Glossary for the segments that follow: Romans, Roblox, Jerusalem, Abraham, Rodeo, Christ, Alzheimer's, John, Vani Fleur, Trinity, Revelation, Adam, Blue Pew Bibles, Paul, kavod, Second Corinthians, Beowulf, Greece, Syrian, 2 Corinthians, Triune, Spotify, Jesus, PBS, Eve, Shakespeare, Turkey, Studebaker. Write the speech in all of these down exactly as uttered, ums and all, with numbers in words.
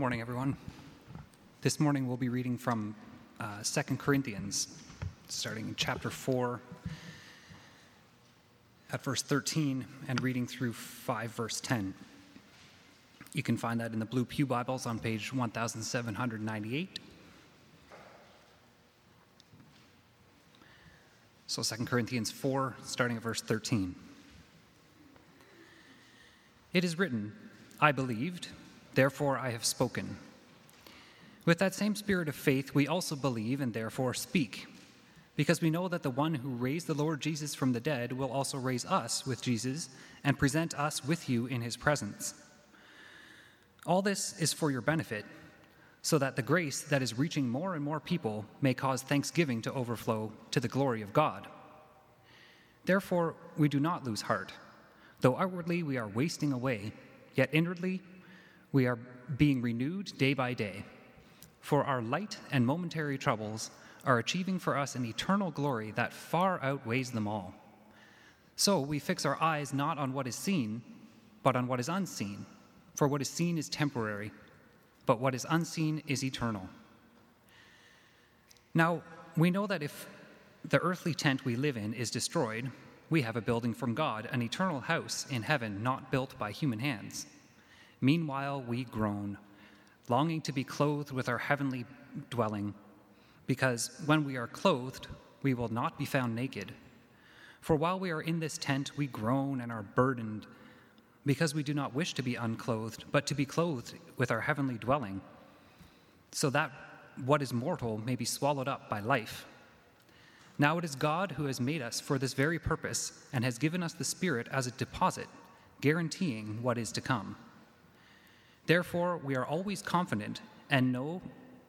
Morning, everyone. This morning we'll be reading from uh, Second Corinthians, starting in chapter four at verse thirteen and reading through five, verse ten. You can find that in the Blue Pew Bibles on page one thousand seven hundred ninety-eight. So Second Corinthians four, starting at verse thirteen. It is written, I believed, therefore I have spoken. With that same spirit of faith, we also believe and therefore speak, because we know that the one who raised the Lord Jesus from the dead will also raise us with Jesus and present us with you in his presence. All this is for your benefit, so that the grace that is reaching more and more people may cause thanksgiving to overflow to the glory of God. Therefore, we do not lose heart. Though outwardly we are wasting away, yet inwardly we are being renewed day by day. For our light and momentary troubles are achieving for us an eternal glory that far outweighs them all. So we fix our eyes not on what is seen, but on what is unseen. For what is seen is temporary, but what is unseen is eternal. Now, we know that if the earthly tent we live in is destroyed, we have a building from God, an eternal house in heaven not built by human hands. Meanwhile, we groan, longing to be clothed with our heavenly dwelling, because when we are clothed, we will not be found naked. For while we are in this tent, we groan and are burdened, because we do not wish to be unclothed, but to be clothed with our heavenly dwelling, so that what is mortal may be swallowed up by life. Now it is God who has made us for this very purpose and has given us the Spirit as a deposit, guaranteeing what is to come. Therefore, we are always confident and know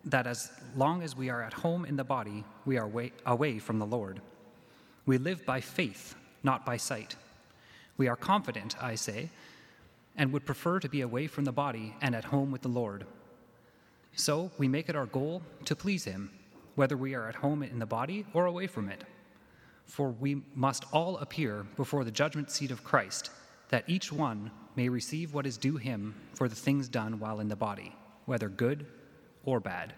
that as long as we are at home in the body, we are way, away from the Lord. We live by faith, not by sight. We are confident, I say, and would prefer to be away from the body and at home with the Lord. So we make it our goal to please him, whether we are at home in the body or away from it. For we must all appear before the judgment seat of Christ, that each one may receive what is due him for the things done while in the body, whether good or bad.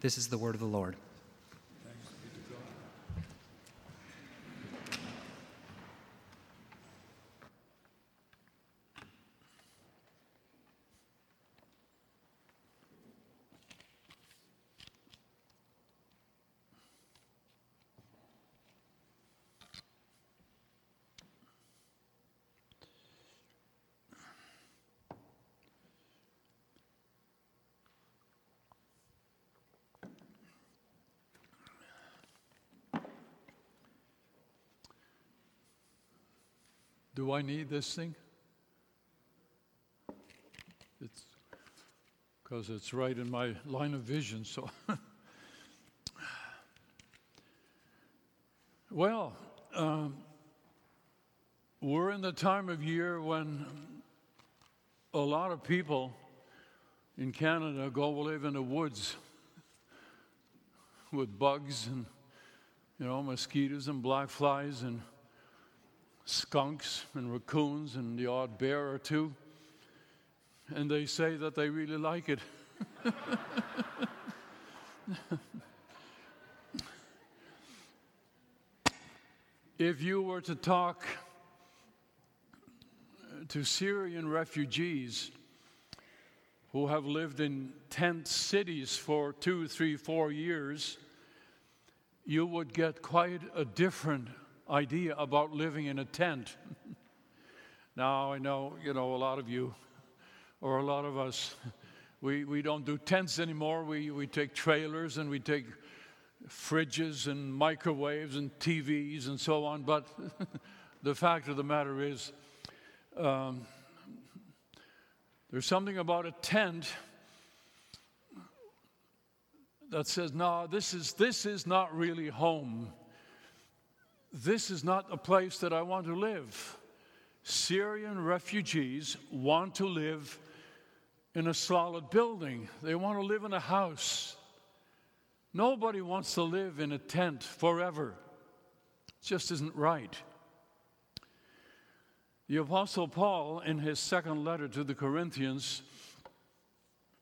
This is the word of the Lord. Thanks be to God. Do I need this thing? It's because it's right in my line of vision, so. Well, um, we're in the time of year when a lot of people in Canada go live in the woods with bugs and, you know, mosquitoes and black flies and skunks and raccoons and the odd bear or two, and they say that they really like it. If you were to talk to Syrian refugees who have lived in tent cities for two, three, four years, you would get quite a different idea about living in a tent. Now, I know, you know, a lot of you, or a lot of us, we, we don't do tents anymore. We, we take trailers and we take fridges and microwaves and T Vs and so on. But the fact of the matter is, um, there's something about a tent that says, no, this is this is not really home. This is not a place that I want to live. Syrian refugees want to live in a solid building. They want to live in a house. Nobody wants to live in a tent forever. It just isn't right. The Apostle Paul, in his second letter to the Corinthians,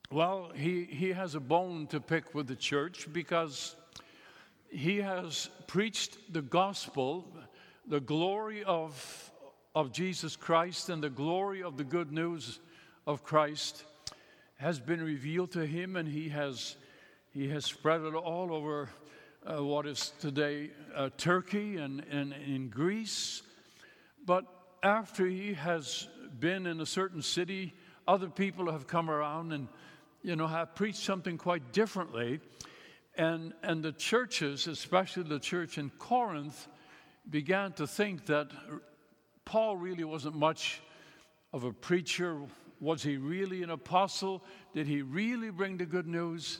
Well, he, he has a bone to pick with the church because he has preached the gospel, the glory of, of Jesus Christ and the glory of the good news of Christ has been revealed to him, and he has he has spread it all over uh, what is today uh, Turkey and, and in Greece. But after he has been in a certain city, other people have come around and, you know, have preached something quite differently. And and the churches, especially the church in Corinth, began to think that Paul really wasn't much of a preacher. Was he really an apostle? Did he really bring the good news?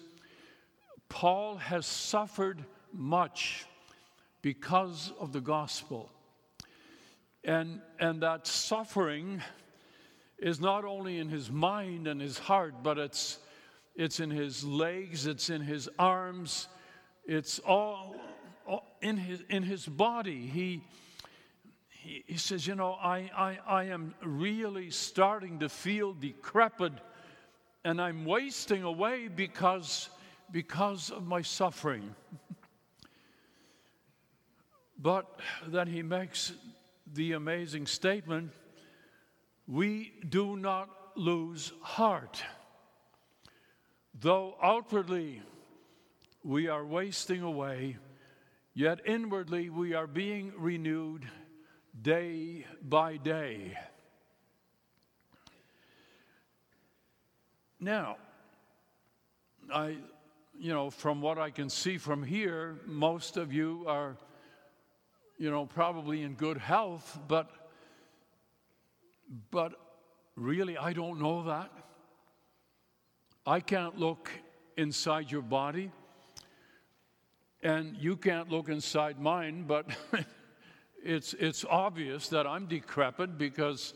Paul has suffered much because of the gospel. And and that suffering is not only in his mind and his heart, but it's It's in his legs, it's in his arms, it's all, all in his in his body. He, he he says, you know, I I I am really starting to feel decrepit, and I'm wasting away because because of my suffering. But then he makes the amazing statement, we do not lose heart. Though outwardly we are wasting away, yet inwardly we are being renewed day by day. Now, I, you know, from what I can see from here, most of you are, you know, probably in good health, but, but really I don't know that. I can't look inside your body, and you can't look inside mine, but it's it's obvious that I'm decrepit because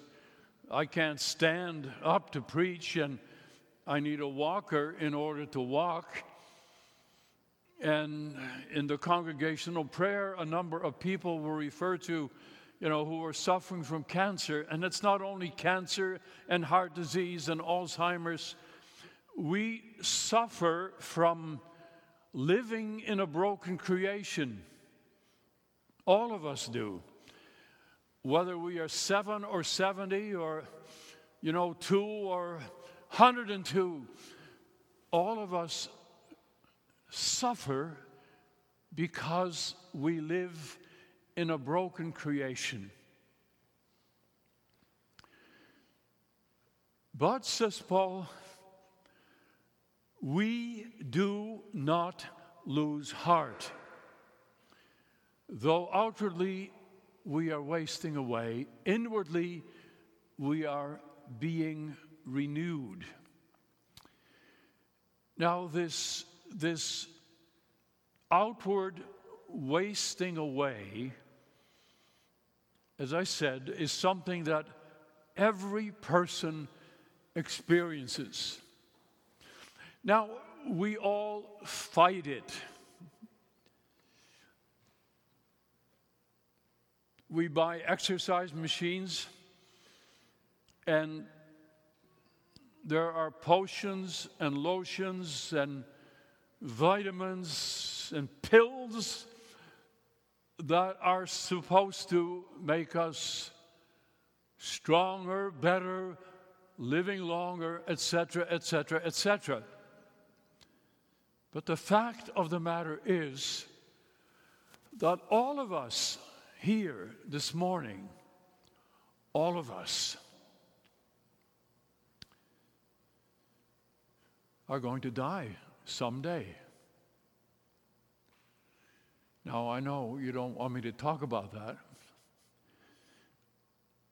I can't stand up to preach, and I need a walker in order to walk. And in the congregational prayer, a number of people were referred to, you know, who are suffering from cancer, and it's not only cancer and heart disease and Alzheimer's. We suffer from living in a broken creation. All of us do. Whether we are seven or seventy or, you know, two or one hundred two, all of us suffer because we live in a broken creation. But, says Paul, we do not lose heart. Though outwardly we are wasting away, inwardly we are being renewed. Now, this, this outward wasting away, as I said, is something that every person experiences. Now, we all fight it. We buy exercise machines, and there are potions and lotions and vitamins and pills that are supposed to make us stronger, better, living longer, et cetera, et cetera, et cetera. But the fact of the matter is that all of us here this morning, all of us are going to die someday. Now, I know you don't want me to talk about that,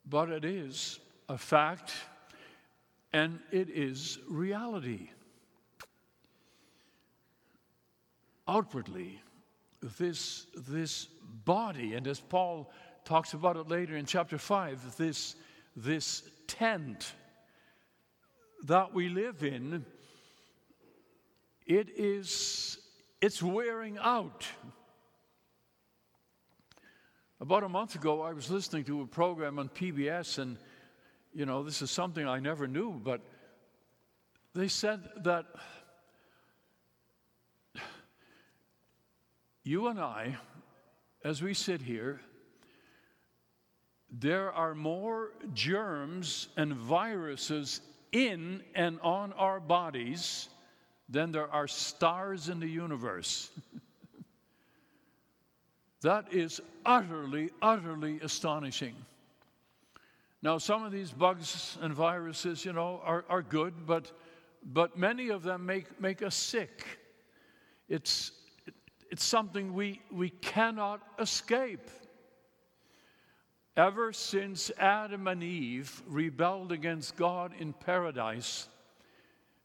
but it is a fact and it is reality. Outwardly, this, this body, and as Paul talks about it later in chapter five, this, this tent that we live in, it is, it's wearing out. About a month ago, I was listening to a program on P B S, and, you know, this is something I never knew, but They said that you and I, as we sit here, there are more germs and viruses in and on our bodies than there are stars in the universe. That is utterly, utterly astonishing. Now, some of these bugs and viruses, you know, are, are good, but but many of them make, make us sick. It's it's something we we cannot escape. Ever since Adam and Eve rebelled against God in paradise,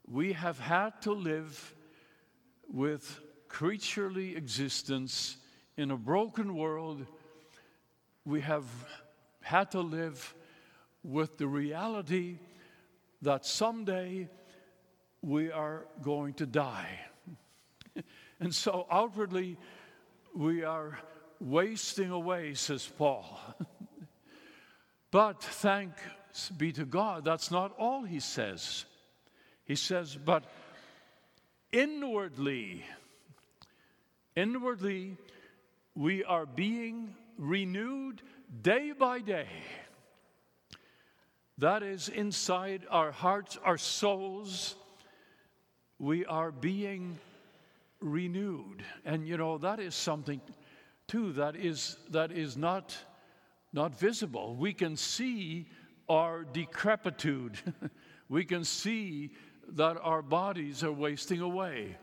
we have had to live with creaturely existence in a broken world. We have had to live with the reality that someday we are going to die. And so outwardly, we are wasting away, says Paul. But thanks be to God, that's not all he says. He says, but inwardly, inwardly, we are being renewed day by day. That is, inside our hearts, our souls, we are being renewed. And you know, that is something too that is that is not not visible. We can see our decrepitude. We can see that our bodies are wasting away.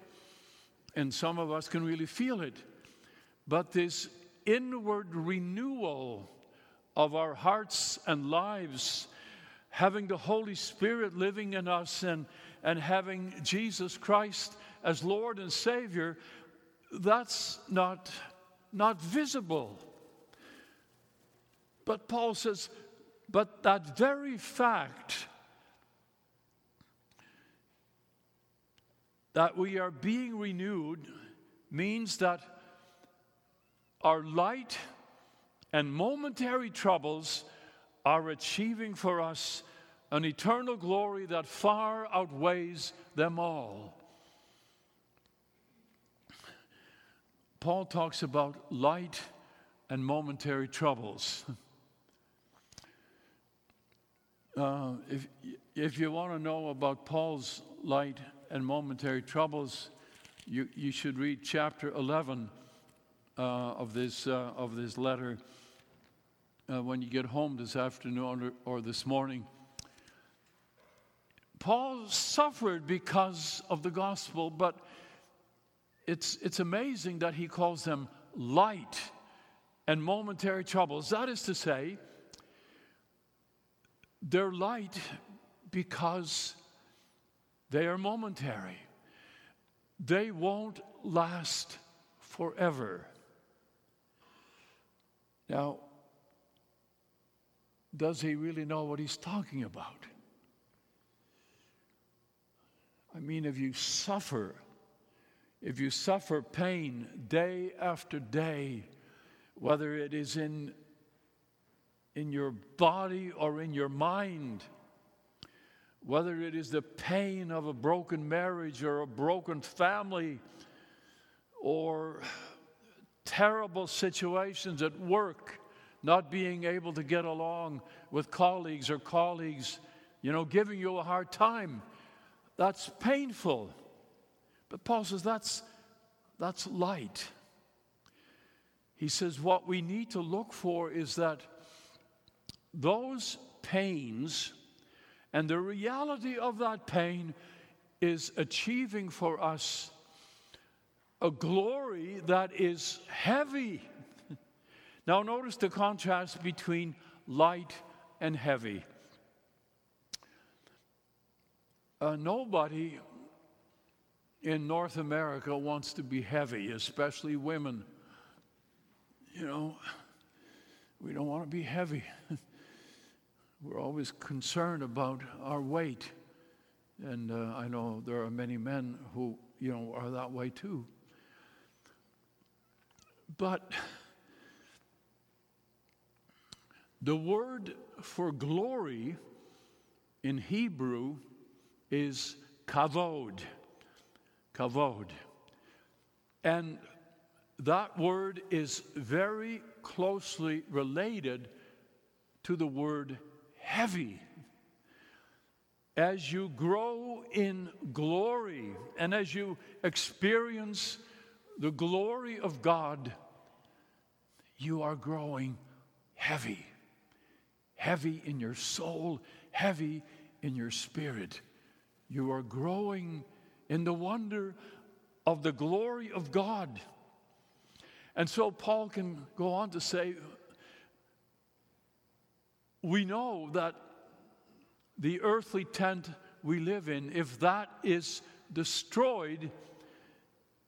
And some of us can really feel it. But this inward renewal of our hearts and lives, having the Holy Spirit living in us and, and having Jesus Christ as Lord and Savior, that's not, not visible. But Paul says, but that very fact that we are being renewed means that our light and momentary troubles are achieving for us an eternal glory that far outweighs them all. Paul talks about light and momentary troubles. Uh, if, if you want to know about Paul's light and momentary troubles, you, you should read chapter eleven uh, of this uh, of this letter uh, when you get home this afternoon or, or this morning. Paul suffered because of the gospel, but it's it's amazing that he calls them light and momentary troubles. That is to say, they're light because they are momentary. They won't last forever. Now, does he really know what he's talking about? I mean, if you suffer, if you suffer pain day after day, whether it is in, in your body or in your mind, whether it is the pain of a broken marriage or a broken family or terrible situations at work, not being able to get along with colleagues or colleagues, you know, giving you a hard time, that's painful. But Paul says that's, that's light. He says what we need to look for is that those pains and the reality of that pain is achieving for us a glory that is heavy. Now notice the contrast between light and heavy. Uh, nobody in North America wants to be heavy, especially women. You know, we don't want to be heavy. We're always concerned about our weight. And uh, I know there are many men who, you know, are that way too. But the word for glory in Hebrew is kavod, kavod. And that word is very closely related to the word heavy. As you grow in glory and as you experience the glory of God, you are growing heavy, heavy in your soul, heavy in your spirit. You are growing in the wonder of the glory of God. And so Paul can go on to say, we know that the earthly tent we live in, if that is destroyed,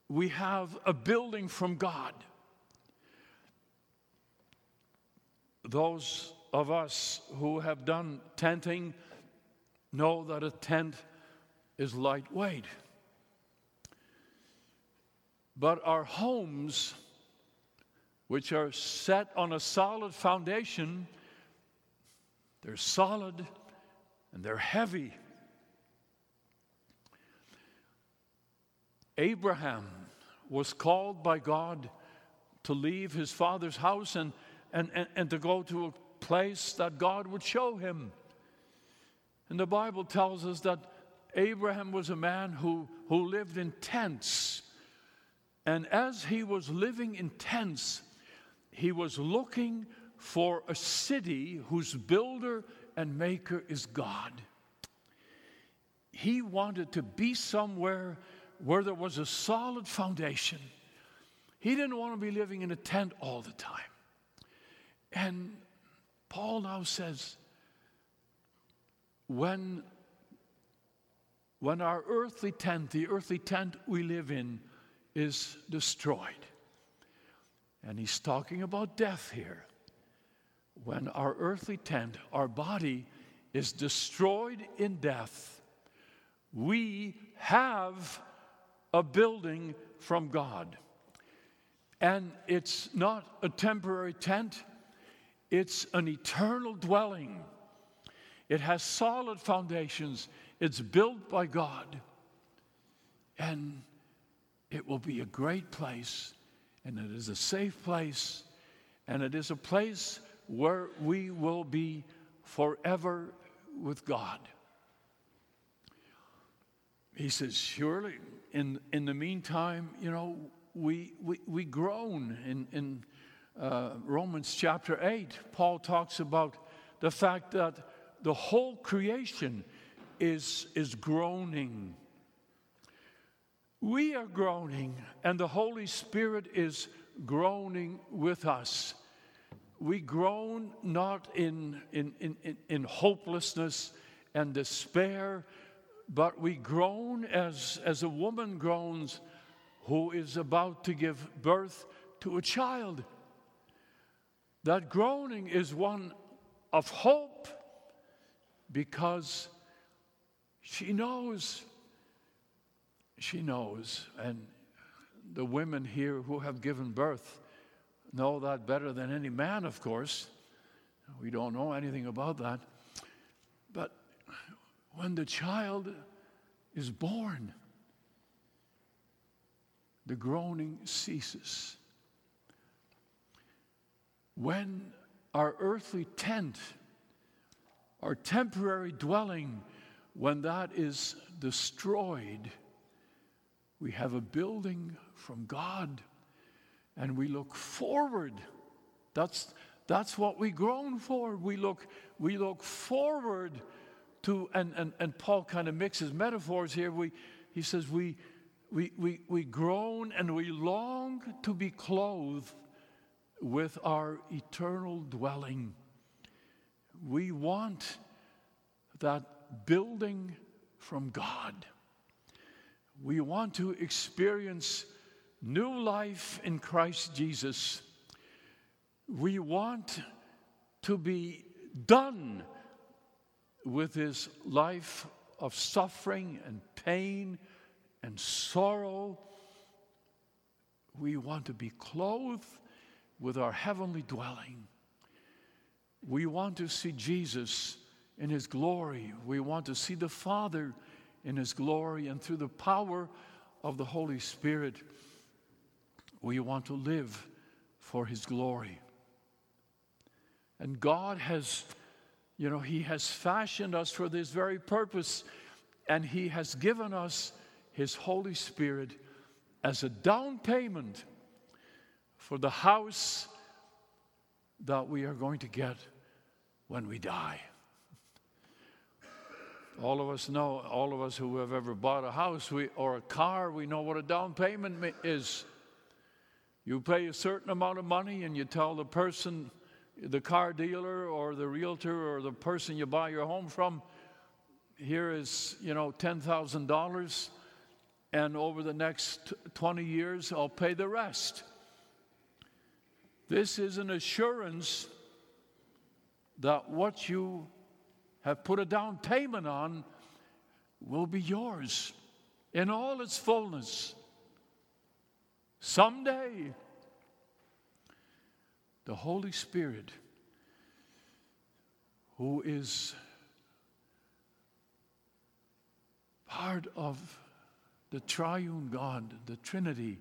we have a building from God. Those of us who have done tenting know that a tent is lightweight. But our homes, which are set on a solid foundation, they're solid and they're heavy. Abraham was called by God to leave his father's house and, and, and, and to go to a place that God would show him. And the Bible tells us that Abraham was a man who, who lived in tents. And as he was living in tents, he was looking for a city whose builder and maker is God. He wanted to be somewhere where there was a solid foundation. He didn't want to be living in a tent all the time. And Paul now says, when, when our earthly tent, the earthly tent we live in, is destroyed, and he's talking about death here, when our earthly tent, our body, is destroyed in death, we have a building from God. And it's not a temporary tent, it's an eternal dwelling. It has solid foundations, it's built by God, and it will be a great place, and it is a safe place, and it is a place where we will be forever with God. He says, surely, in, in the meantime, you know, we we, we groan. In, in uh, Romans chapter eight, Paul talks about the fact that the whole creation is is groaning. We are groaning, and the Holy Spirit is groaning with us. We groan not in, in, in, in hopelessness and despair, but we groan as, as a woman groans who is about to give birth to a child. That groaning is one of hope because she knows She knows, and the women here who have given birth know that better than any man, of course. We don't know anything about that. But when the child is born, the groaning ceases. When our earthly tent, our temporary dwelling, when that is destroyed, we have a building from God, and we look forward. That's, that's what we groan for. We look, we look forward to, and, and, and Paul kind of mixes metaphors here. We, he says we, we, we, we groan and we long to be clothed with our eternal dwelling. We want that building from God. We want to experience new life in Christ Jesus. We want to be done with this life of suffering and pain and sorrow. We want to be clothed with our heavenly dwelling. We want to see Jesus in his glory. We want to see the Father in His glory, and through the power of the Holy Spirit, we want to live for His glory. And God has, you know, He has fashioned us for this very purpose, and He has given us His Holy Spirit as a down payment for the house that we are going to get when we die. All of us know, all of us who have ever bought a house we, or a car, we know what a down payment is. You pay a certain amount of money and you tell the person, the car dealer or the realtor or the person you buy your home from, here is, you know, ten thousand dollars, and over the next twenty years, I'll pay the rest. This is an assurance that what you have put a down payment on will be yours in all its fullness. Someday, the Holy Spirit, who is part of the Triune God, the Trinity,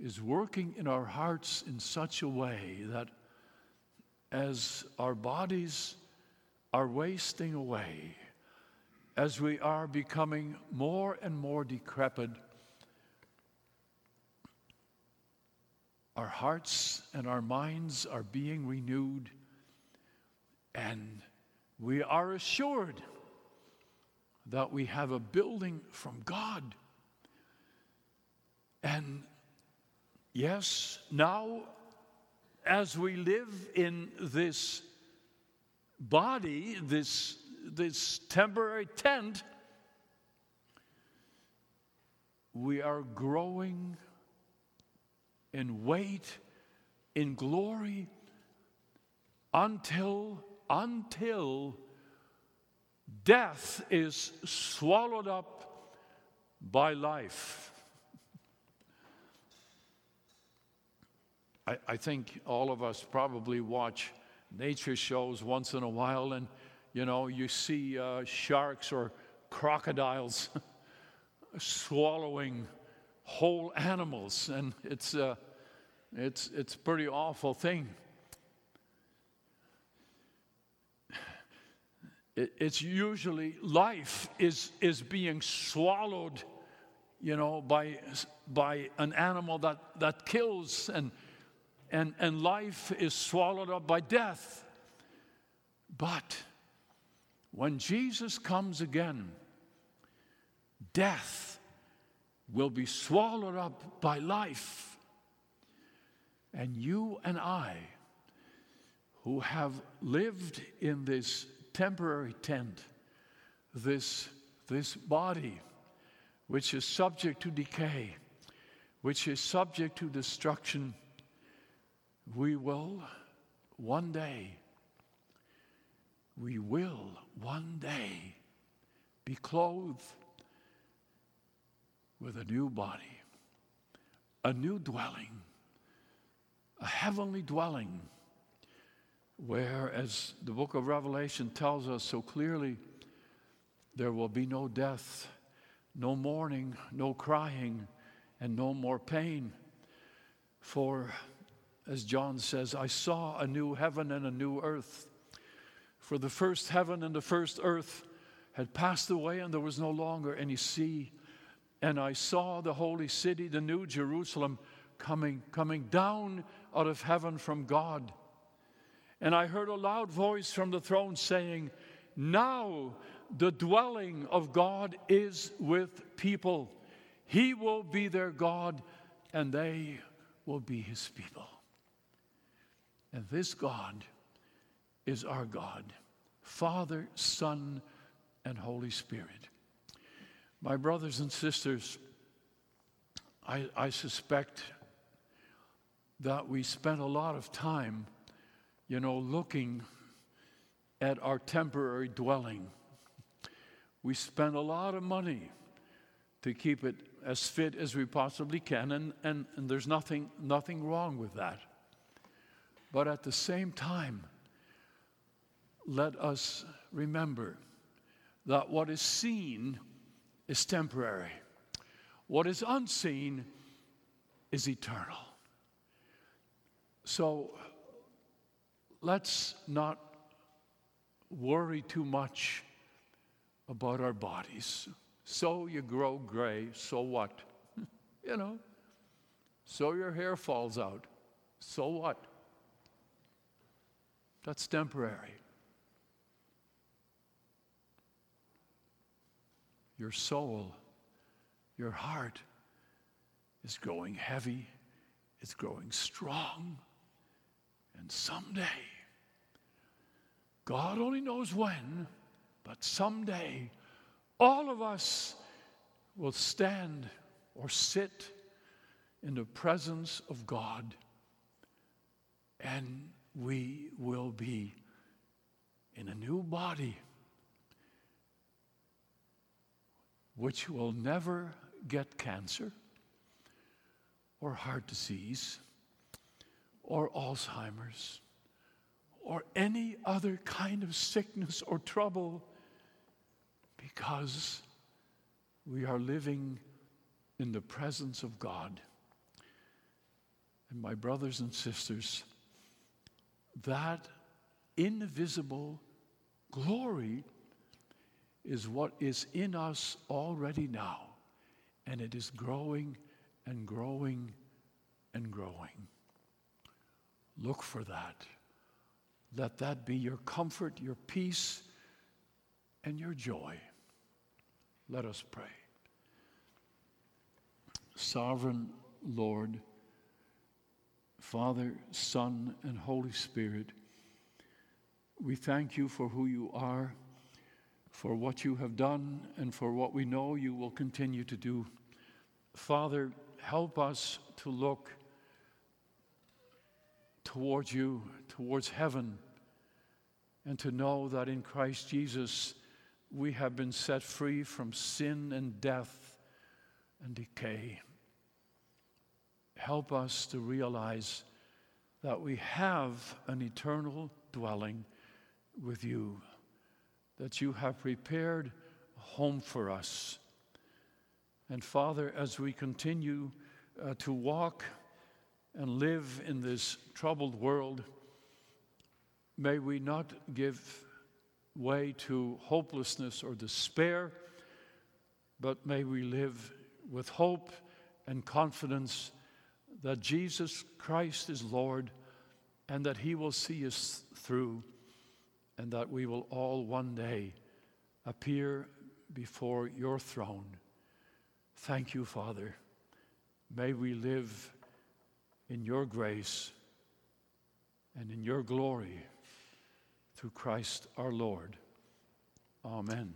is working in our hearts in such a way that as our bodies are wasting away, as we are becoming more and more decrepit, our hearts and our minds are being renewed, and we are assured that we have a building from God. And yes, now as we live in this body, this, this temporary tent, we are growing in weight, in glory, until, until death is swallowed up by life. I, I think all of us probably watch nature shows once in a while, and, you know, you see uh, sharks or crocodiles swallowing whole animals, and it's a, uh, it's it's pretty awful thing. It's usually life is is being swallowed, you know, by by an animal that, that kills, and and and life is swallowed up by death. But when Jesus comes again, death will be swallowed up by life. And you and I, who have lived in this temporary tent, this, this body, which is subject to decay, which is subject to destruction, we will one day, we will one day be clothed with a new body, a new dwelling, a heavenly dwelling, where, as the book of Revelation tells us so clearly, there will be no death, no mourning, no crying, and no more pain. For, as John says, I saw a new heaven and a new earth. For the first heaven and the first earth had passed away, and there was no longer any sea. And I saw the holy city, the new Jerusalem, coming, coming down out of heaven from God. And I heard a loud voice from the throne saying, now the dwelling of God is with people. He will be their God, and they will be His people. And this God is our God, Father, Son, and Holy Spirit. My brothers and sisters, I, I suspect that we spent a lot of time, you know, looking at our temporary dwelling. We spend a lot of money to keep it as fit as we possibly can, and, and, and there's nothing, nothing wrong with that. But at the same time, let us remember that what is seen is temporary. What is unseen is eternal. So let's not worry too much about our bodies. So you grow gray, so what? You know, so your hair falls out, so what? That's temporary. Your soul, your heart is growing heavy, it's growing strong, and someday, God only knows when, but someday, all of us will stand or sit in the presence of God, and we will be in a new body, which will never get cancer or heart disease or Alzheimer's or any other kind of sickness or trouble, because we are living in the presence of God. And my brothers and sisters, that invisible glory is what is in us already now, and it is growing and growing and growing. Look for that. Let that be your comfort, your peace, and your joy. Let us pray. Sovereign Lord, Father, Son, and Holy Spirit, we thank you for who you are, for what you have done, and for what we know you will continue to do. Father, help us to look towards you, towards heaven, and to know that in Christ Jesus we have been set free from sin and death and decay. Help us to realize that we have an eternal dwelling with you, that you have prepared a home for us. And Father, as we continue uh, to walk and live in this troubled world, may we not give way to hopelessness or despair, but may we live with hope and confidence that Jesus Christ is Lord, and that he will see us through, and that we will all one day appear before your throne. Thank you, Father. May we live in your grace and in your glory through Christ our Lord. Amen.